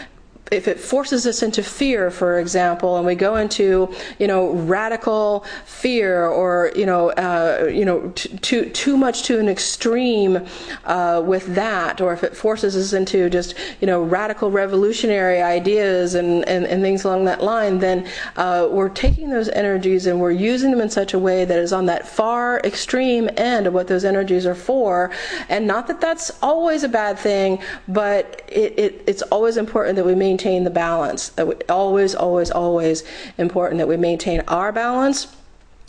if it forces us into fear, for example, and we go into, you know, radical fear, or, you know, uh, you know, t- too too much to an extreme uh, with that, or if it forces us into just, you know, radical revolutionary ideas and, and, and things along that line, then uh, we're taking those energies and we're using them in such a way that is on that far extreme end of what those energies are for. And not that that's always a bad thing, but it, it it's always important that we maintain maintain the balance. Always, always, always important that we maintain our balance,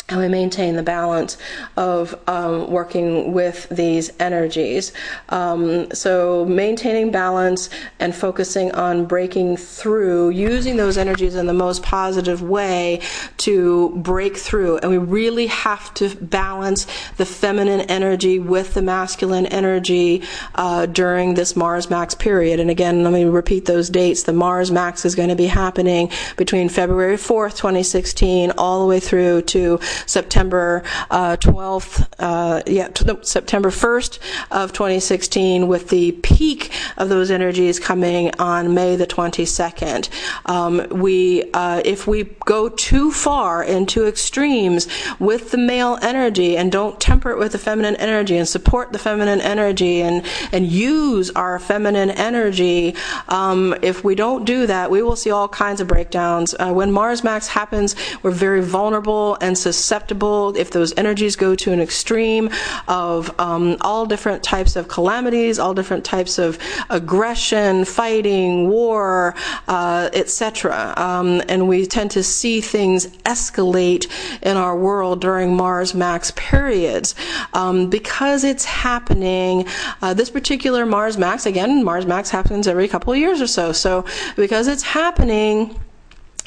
and we maintain the balance of um, working with these energies. Um, so maintaining balance and focusing on breaking through, using those energies in the most positive way to break through. And we really have to balance the feminine energy with the masculine energy uh, during this Mars Max period. And again, let me repeat those dates. The Mars Max is going to be happening between February fourth, twenty sixteen, all the way through to September uh, twelfth, uh, yeah, t- September first of twenty sixteen, with the peak of those energies coming on May the twenty-second. Um, we, uh, if we go too far into extremes with the male energy and don't temper it with the feminine energy and support the feminine energy and and use our feminine energy, um, if we don't do that, we will see all kinds of breakdowns. Uh, when Mars Max happens, we're very vulnerable and susceptible. If those energies go to an extreme of um, all different types of calamities, all different types of aggression, fighting, war, uh, et cetera. Um, and we tend to see things escalate in our world during Mars Max periods. Um, because it's happening, uh, this particular Mars Max, again, Mars Max happens every couple of years or so. So because it's happening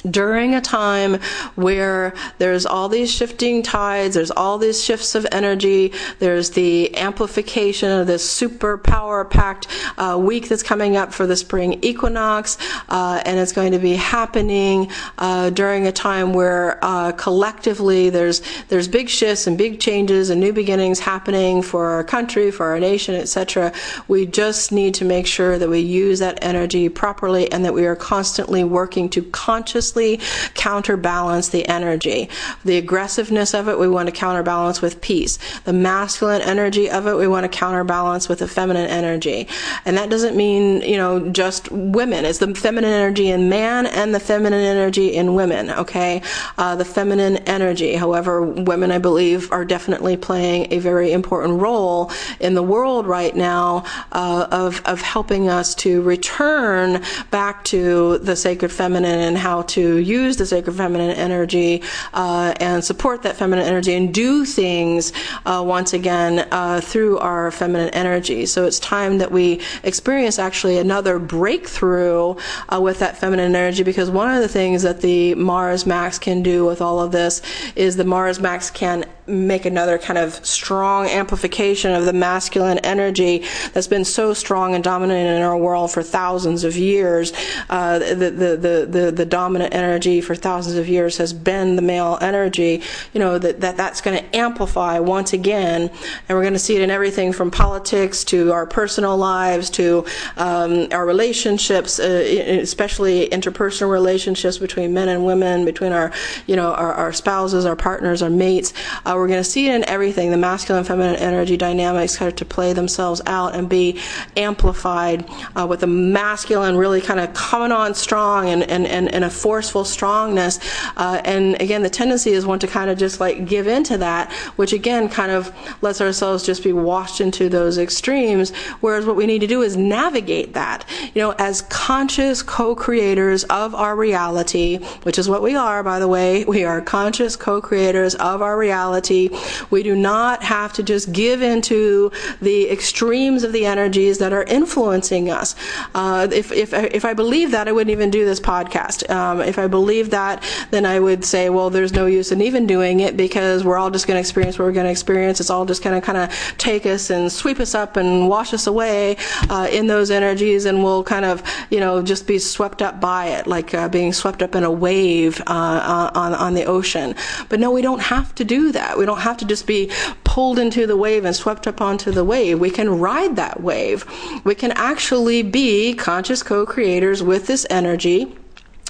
during a time where there's all these shifting tides, there's all these shifts of energy, there's the amplification of this super power-packed uh, week that's coming up for the spring equinox, uh, and it's going to be happening uh, during a time where uh, collectively there's there's big shifts and big changes and new beginnings happening for our country, for our nation, et cetera. We just need to make sure that we use that energy properly and that we are constantly working to consciously counterbalance the energy. The aggressiveness of it, we want to counterbalance with peace. The masculine energy of it, we want to counterbalance with the feminine energy. And that doesn't mean, you know, just women. It's the feminine energy in man and the feminine energy in women, okay? Uh, the feminine energy. However, women, I believe, are definitely playing a very important role in the world right now uh, of, of helping us to return back to the sacred feminine and how to to use the sacred feminine energy uh, and support that feminine energy and do things uh, once again uh, through our feminine energy. So it's time that we experience actually another breakthrough uh, with that feminine energy, because one of the things that the Mars Max can do with all of this is the Mars Max can make another kind of strong amplification of the masculine energy that's been so strong and dominant in our world for thousands of years. Uh, the, the, the, the, the dominant energy for thousands of years has been the male energy. You know, that, that that's going to amplify once again, and we're going to see it in everything from politics to our personal lives to um, our relationships, uh, especially interpersonal relationships between men and women, between our, you know, our, our spouses, our partners, our mates. Uh, We're going to see it in everything. The masculine and feminine energy dynamics start to play themselves out and be amplified uh, with the masculine really kind of coming on strong and, and, and, and a forceful strongness. Uh, and again, the tendency is one to kind of just like give into that, which again kind of lets ourselves just be washed into those extremes. Whereas what we need to do is navigate that. You know, as conscious co-creators of our reality, which is what we are, by the way, we are conscious co-creators of our reality. We do not have to just give into the extremes of the energies that are influencing us. Uh, if, if, if I believed that, I wouldn't even do this podcast. Um, if I believed that, then I would say, well, there's no use in even doing it, because we're all just going to experience what we're going to experience. It's all just going to kind of take us and sweep us up and wash us away uh, in those energies, and we'll kind of, you know, just be swept up by it, like uh, being swept up in a wave uh, on, on the ocean. But no, we don't have to do that. We don't have to just be pulled into the wave and swept up onto the wave. We can ride that wave. We can actually be conscious co-creators with this energy.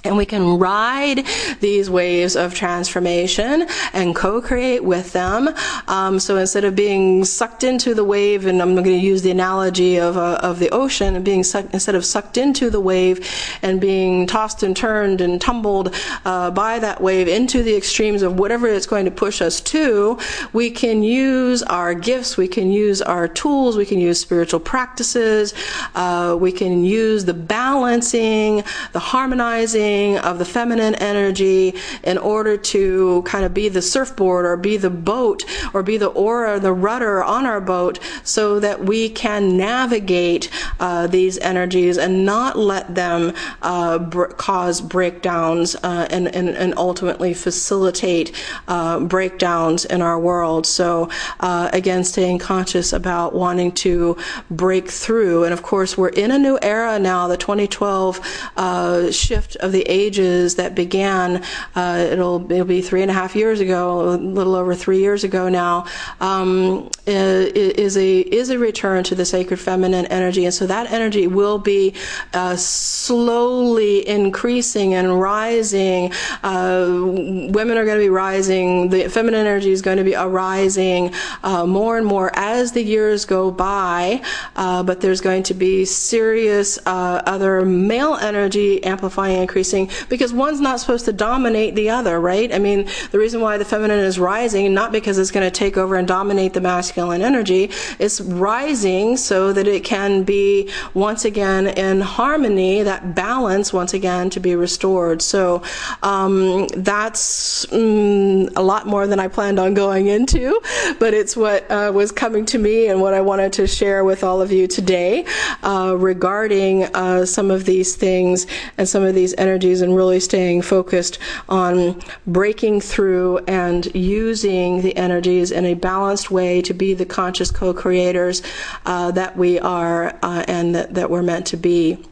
And we can ride these waves of transformation and co-create with them. Um, so instead of being sucked into the wave, and I'm going to use the analogy of uh, of the ocean, and being sucked, instead of sucked into the wave and being tossed and turned and tumbled uh, by that wave into the extremes of whatever it's going to push us to, we can use our gifts, we can use our tools, we can use spiritual practices, uh, we can use the balancing, the harmonizing of the feminine energy in order to kind of be the surfboard or be the boat or be the oar or the rudder on our boat, so that we can navigate uh, these energies and not let them uh, br- cause breakdowns uh, and, and, and ultimately facilitate uh, breakdowns in our world. So uh, again, staying conscious about wanting to break through. And of course, we're in a new era now, the twenty twelve uh, shift of the the ages that began, uh, it'll, it'll be three and a half years ago, a little over three years ago now, um, is a is a return to the sacred feminine energy. And so that energy will be uh, slowly increasing and rising. Uh, women are going to be rising. The feminine energy is going to be arising uh, more and more as the years go by, uh, but there's going to be serious uh, other male energy amplifying, increasing, because one's not supposed to dominate the other, right? I mean, the reason why the feminine is rising, not because it's going to take over and dominate the masculine energy, it's rising so that it can be once again in harmony, that balance once again to be restored. So um, that's mm, a lot more than I planned on going into, but it's what uh, was coming to me and what I wanted to share with all of you today uh, regarding uh, some of these things and some of these energies, and really staying focused on breaking through and using the energies in a balanced way to be the conscious co-creators uh, that we are uh, and that, that we're meant to be.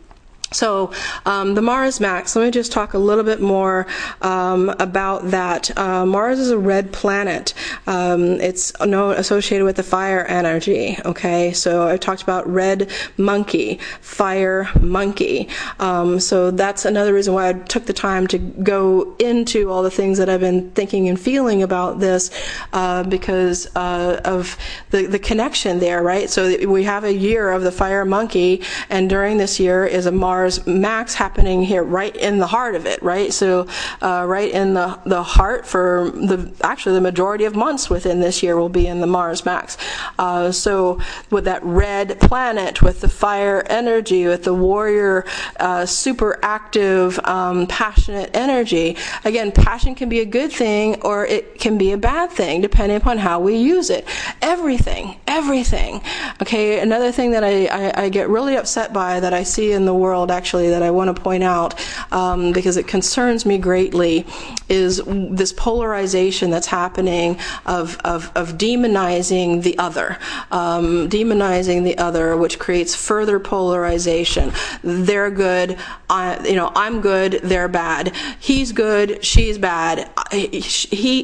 So um, the Mars Max, let me just talk a little bit more um, about that. Uh, Mars is a red planet. Um, it's known, associated with the fire energy, okay? So I talked about red monkey, fire monkey. Um, so that's another reason why I took the time to go into all the things that I've been thinking and feeling about this uh, because uh, of the, the connection there, right? So we have a year of the fire monkey, and during this year is a Mars Mars Max happening here right in the heart of it, right? So uh, right in the, the heart for the actually the majority of months within this year will be in the Mars Max. Uh, so with that red planet, with the fire energy, with the warrior, uh, super active, um, passionate energy, again, passion can be a good thing or it can be a bad thing depending upon how we use it. Everything, everything. Okay, another thing that I, I, I get really upset by that I see in the world actually that I want to point out um, because it concerns me greatly is this polarization that's happening of of, of demonizing the other, um, demonizing the other, which creates further polarization. They're good, I, you know, I'm good, they're bad. He's good, she's bad. He,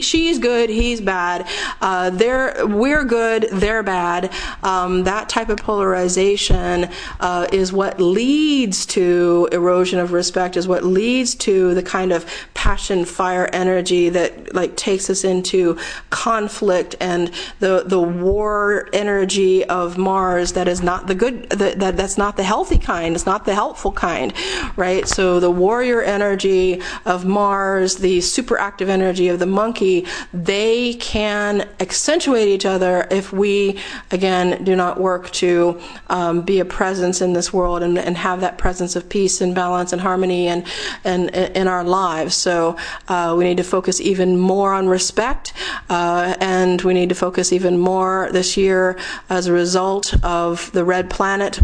she's good, he's bad. Uh, they're, we're good, they're bad. Um, that type of polarization uh, is what leads to erosion of respect, is what leads to the kind of passion, fire energy that like takes us into conflict and the the war energy of Mars that is not the good, the, that that's not the healthy kind, it's not the helpful kind, right? So the warrior energy of Mars, the super active energy of the monkey, they can accentuate each other if we, again, do not work to um, be a presence in this world and, and have that presence of peace and balance and harmony and and in our lives. So uh, we need to focus even more on respect, uh, and we need to focus even more this year as a result of the red planet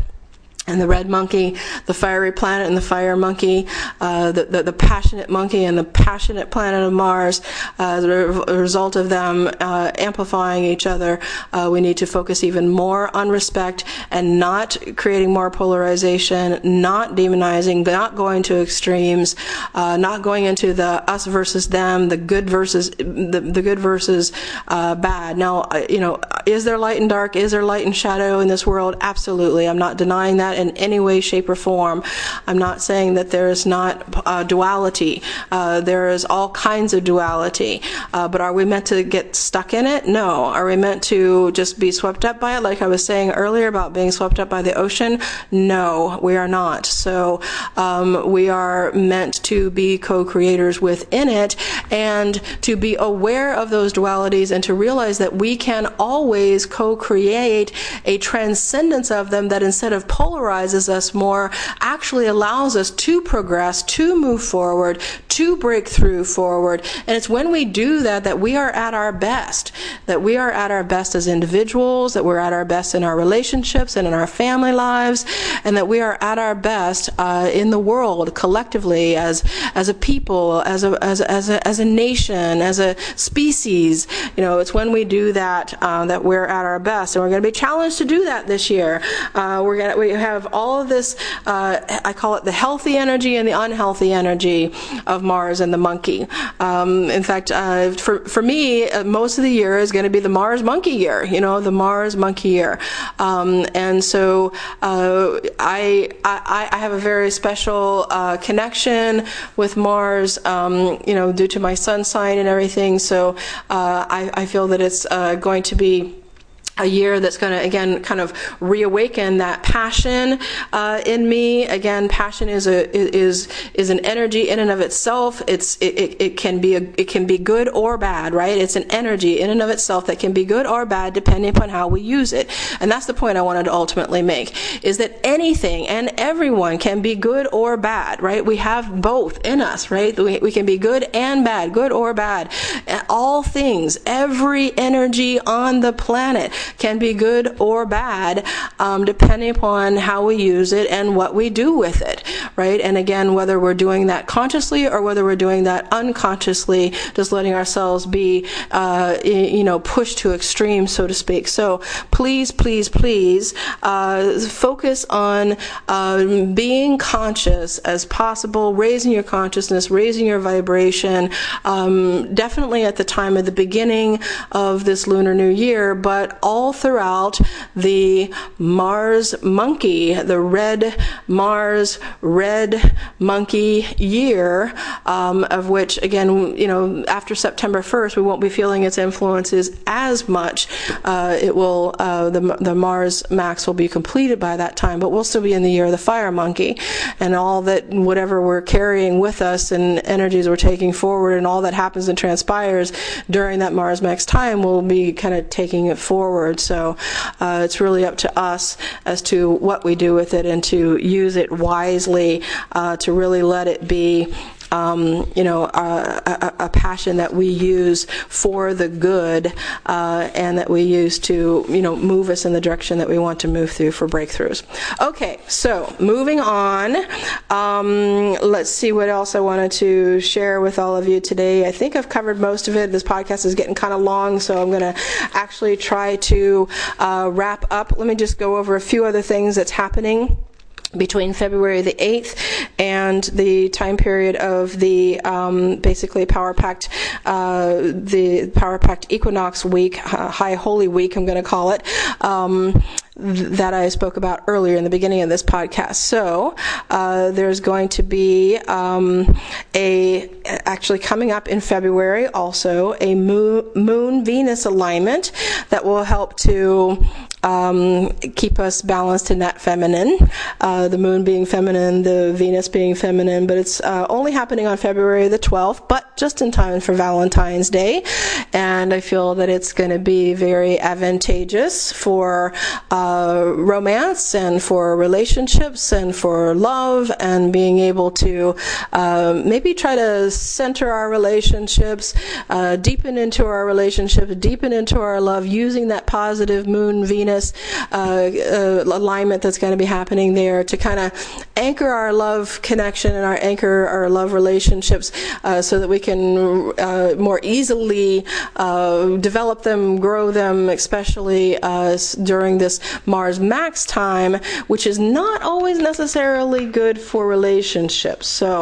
and the red monkey, the fiery planet and the fire monkey, uh, the, the, the passionate monkey and the passionate planet of Mars, uh, as a result of them uh, amplifying each other, uh, we need to focus even more on respect and not creating more polarization, not demonizing, not going to extremes, uh, not going into the us versus them, the good versus the, the good versus uh, bad. Now, you know, is there light and dark? Is there light and shadow in this world? Absolutely. I'm not denying that in any way, shape, or form. I'm not saying that there is not uh, duality. Uh, there is all kinds of duality. Uh, but are we meant to get stuck in it? No. Are we meant to just be swept up by it? Like I was saying earlier about being swept up by the ocean? No, we are not. So um, we are meant to be co-creators within it and to be aware of those dualities and to realize that we can always co-create a transcendence of them that instead of polarizing, polarizes us more, actually allows us to progress, to move forward, to break through forward. And it's when we do that that we are at our best, that we are at our best as individuals, that we're at our best in our relationships and in our family lives, and that we are at our best uh, in the world collectively as as a people, as a as as a, as a nation, as a species. You know, it's when we do that uh, that we're at our best, and we're going to be challenged to do that this year. Uh, we're gonna we have all of this. Uh, I call it the healthy energy and the unhealthy energy of Mars and the Monkey. Um, in fact, uh, for for me, uh, most of the year is going to be the Mars Monkey year. You know, the Mars Monkey year, um, and so uh, I, I I have a very special uh, connection with Mars. Um, you know, due to my sun sign and everything. So uh, I I feel that it's uh, going to be a year that's going to, again, kind of reawaken that passion uh, in me. Again, passion is a is is an energy in and of itself. It's it, it, it can be a, it can be good or bad, right? It's an energy in and of itself that can be good or bad depending upon how we use it. And that's the point I wanted to ultimately make: is that anything and everyone can be good or bad, right? We have both in us, right? We we can be good and bad, good or bad. All things, every energy on the planet can be good or bad, um, depending upon how we use it and what we do with it, right? And again, whether we're doing that consciously or whether we're doing that unconsciously, just letting ourselves be, uh, you know, pushed to extremes, so to speak. So please, please, please uh, focus on um, being conscious as possible, raising your consciousness, raising your vibration, um, definitely at the time of the beginning of this Lunar New Year, but all All throughout the Mars Monkey, the Red Mars, Red Monkey year, um, of which, again, you know, after September first, we won't be feeling its influences as much. Uh, it will, uh, the, the Mars Max will be completed by that time, but we'll still be in the year of the Fire Monkey, and all that, whatever we're carrying with us and energies we're taking forward and all that happens and transpires during that Mars Max time, we'll be kind of taking it forward. So uh, it's really up to us as to what we do with it and to use it wisely, uh, to really let it be, um, you know, a, a, a passion that we use for the good uh, and that we use to, you know, move us in the direction that we want to move through for breakthroughs. Okay, so moving on. Um, let's see what else I wanted to share with all of you today. I think I've covered most of it. This podcast is getting kind of long, so I'm going to actually try to uh, wrap up. Let me just go over a few other things that's happening between February the eighth and the time period of the um, basically power packed uh, the power packed equinox week, uh, high holy week, I'm going to call it, um, that I spoke about earlier in the beginning of this podcast. So uh, there's going to be um, a actually coming up in February also a moon, moon Venus alignment that will help to Um, keep us balanced in that feminine, uh, the moon being feminine, the Venus being feminine, but it's uh, only happening on February the twelfth, but just in time for Valentine's Day, and I feel that it's going to be very advantageous for uh, romance and for relationships and for love and being able to uh, maybe try to center our relationships, uh, deepen into our relationships, deepen into our love using that positive moon Venus Uh, uh, alignment that's going to be happening there to kind of anchor our love connection and our anchor our love relationships uh, so that we can uh, more easily uh, develop them, grow them, especially uh, during this Mars Max time, which is not always necessarily good for relationships. So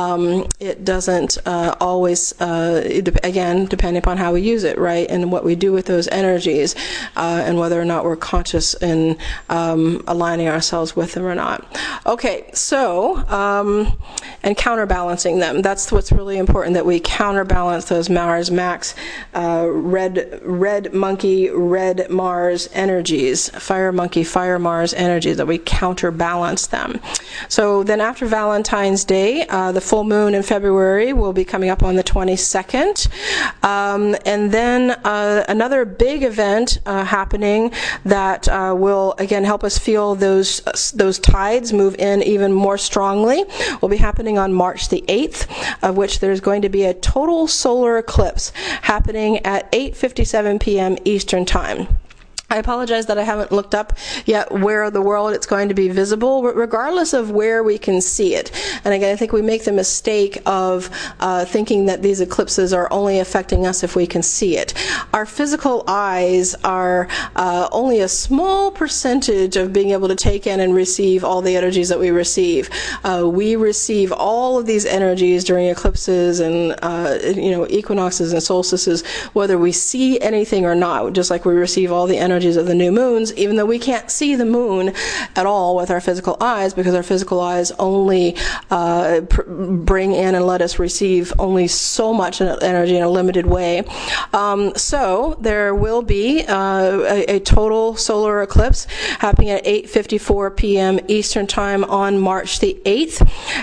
um, it doesn't uh, always, uh, again, depending upon how we use it, right, and what we do with those energies uh, and whether or not we're conscious in um, aligning ourselves with them or not. Okay, so, um, and counterbalancing them. That's what's really important, that we counterbalance those Mars Max, uh, red, red monkey, red Mars energies fire monkey, fire Mars energy, that we counterbalance them. So then after Valentine's Day, uh, the full moon in February will be coming up on the twenty-second. Um, and then uh, another big event uh, happening that uh, will, again, help us feel those uh, those tides move in even more strongly will be happening on March the eighth, of which there's going to be a total solar eclipse happening at eight fifty-seven p.m. Eastern Time. I apologize that I haven't looked up yet where in the world it's going to be visible, regardless of where we can see it. And again, I think we make the mistake of uh, thinking that these eclipses are only affecting us if we can see it. Our physical eyes are uh, only a small percentage of being able to take in and receive all the energies that we receive. Uh, we receive all of these energies during eclipses and uh, you know, equinoxes and solstices, whether we see anything or not, just like we receive all the energy of the new moons, even though we can't see the moon at all with our physical eyes, because our physical eyes only uh, pr- bring in and let us receive only so much energy in a limited way. Um, so there will be uh, a, a total solar eclipse happening at eight fifty-four p.m. Eastern Time on March the eighth,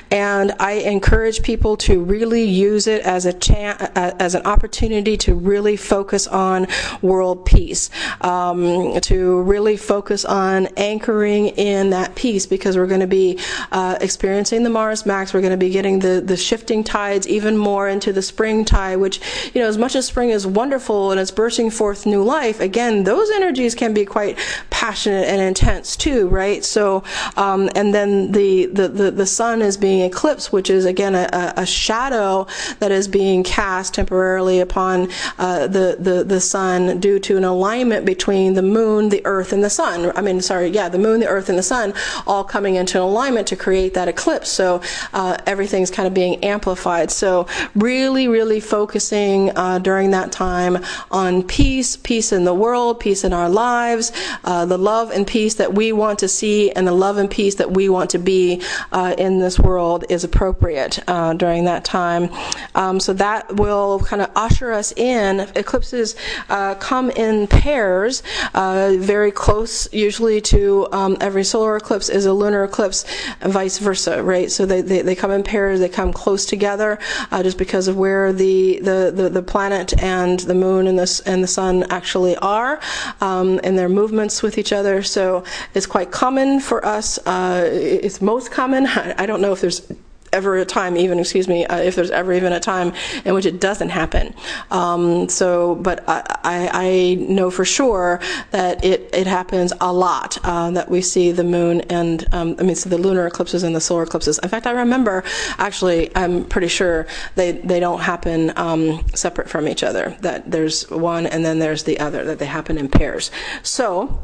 and I encourage people to really use it as a chan- as an opportunity to really focus on world peace. Um, to really focus on anchoring in that peace, because we're going to be uh, experiencing the Mars Max. We're going to be getting the, the shifting tides even more into the spring tide, which, you know, as much as spring is wonderful and it's bursting forth new life, again, those energies can be quite passionate and intense too, right? So, um, and then the, the, the, the sun is being eclipsed, which is, again, a, a shadow that is being cast temporarily upon uh, the, the, the sun due to an alignment between the moon, the earth, and the sun. I mean, sorry, yeah, the moon, the earth, and the sun all coming into alignment to create that eclipse. So uh, everything's kind of being amplified. So really, really focusing uh, during that time on peace, peace in the world, peace in our lives, uh, the love and peace that we want to see and the love and peace that we want to be uh, in this world is appropriate uh, during that time. Um, so that will kind of usher us in. Eclipses uh, come in pairs. Uh, very close usually to um, every solar eclipse is a lunar eclipse, vice versa, right? So they, they, they come in pairs, they come close together uh, just because of where the, the, the, the planet and the moon and the, and the sun actually are um, and their movements with each other. So it's quite common for us. Uh, it's most common. I don't know if there's ever a time even, excuse me, uh, if there's ever even a time in which it doesn't happen. Um, so, but I, I, I know for sure that it, it happens a lot, uh, that we see the moon and, um, I mean, so the lunar eclipses and the solar eclipses. In fact, I remember, actually, I'm pretty sure they, they don't happen um, separate from each other, that there's one and then there's the other, that they happen in pairs. So,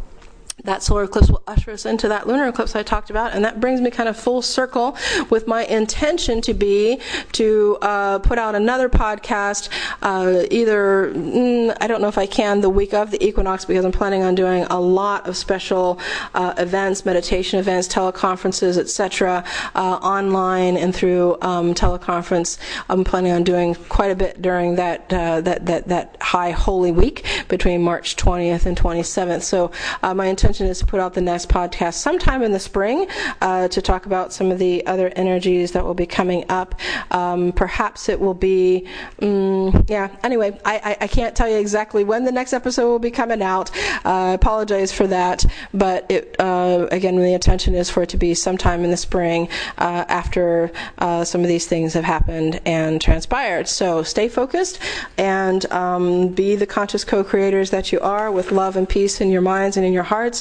that solar eclipse will usher us into that lunar eclipse I talked about, and that brings me kind of full circle with my intention to be to uh, put out another podcast uh, either, mm, I don't know if I can, the week of the equinox, because I'm planning on doing a lot of special uh, events, meditation events, teleconferences, et cetera, uh, online and through um, teleconference. I'm planning on doing quite a bit during that uh, that that that High Holy Week between March twentieth and twenty-seventh. So uh, my intention is to put out the next podcast sometime in the spring uh, to talk about some of the other energies that will be coming up. Um, perhaps it will be, um, yeah, anyway, I, I, I can't tell you exactly when the next episode will be coming out. I uh, apologize for that, but it, uh, again, the intention is for it to be sometime in the spring uh, after uh, some of these things have happened and transpired. So stay focused and um, be the conscious co-creators that you are, with love and peace in your minds and in your hearts.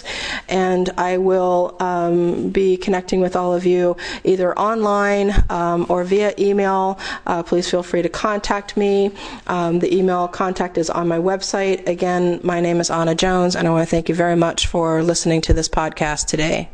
And I will um, be connecting with all of you either online um, or via email. Uh, please feel free to contact me. Um, the email contact is on my website. Again, my name is Anna Jones, and I want to thank you very much for listening to this podcast today.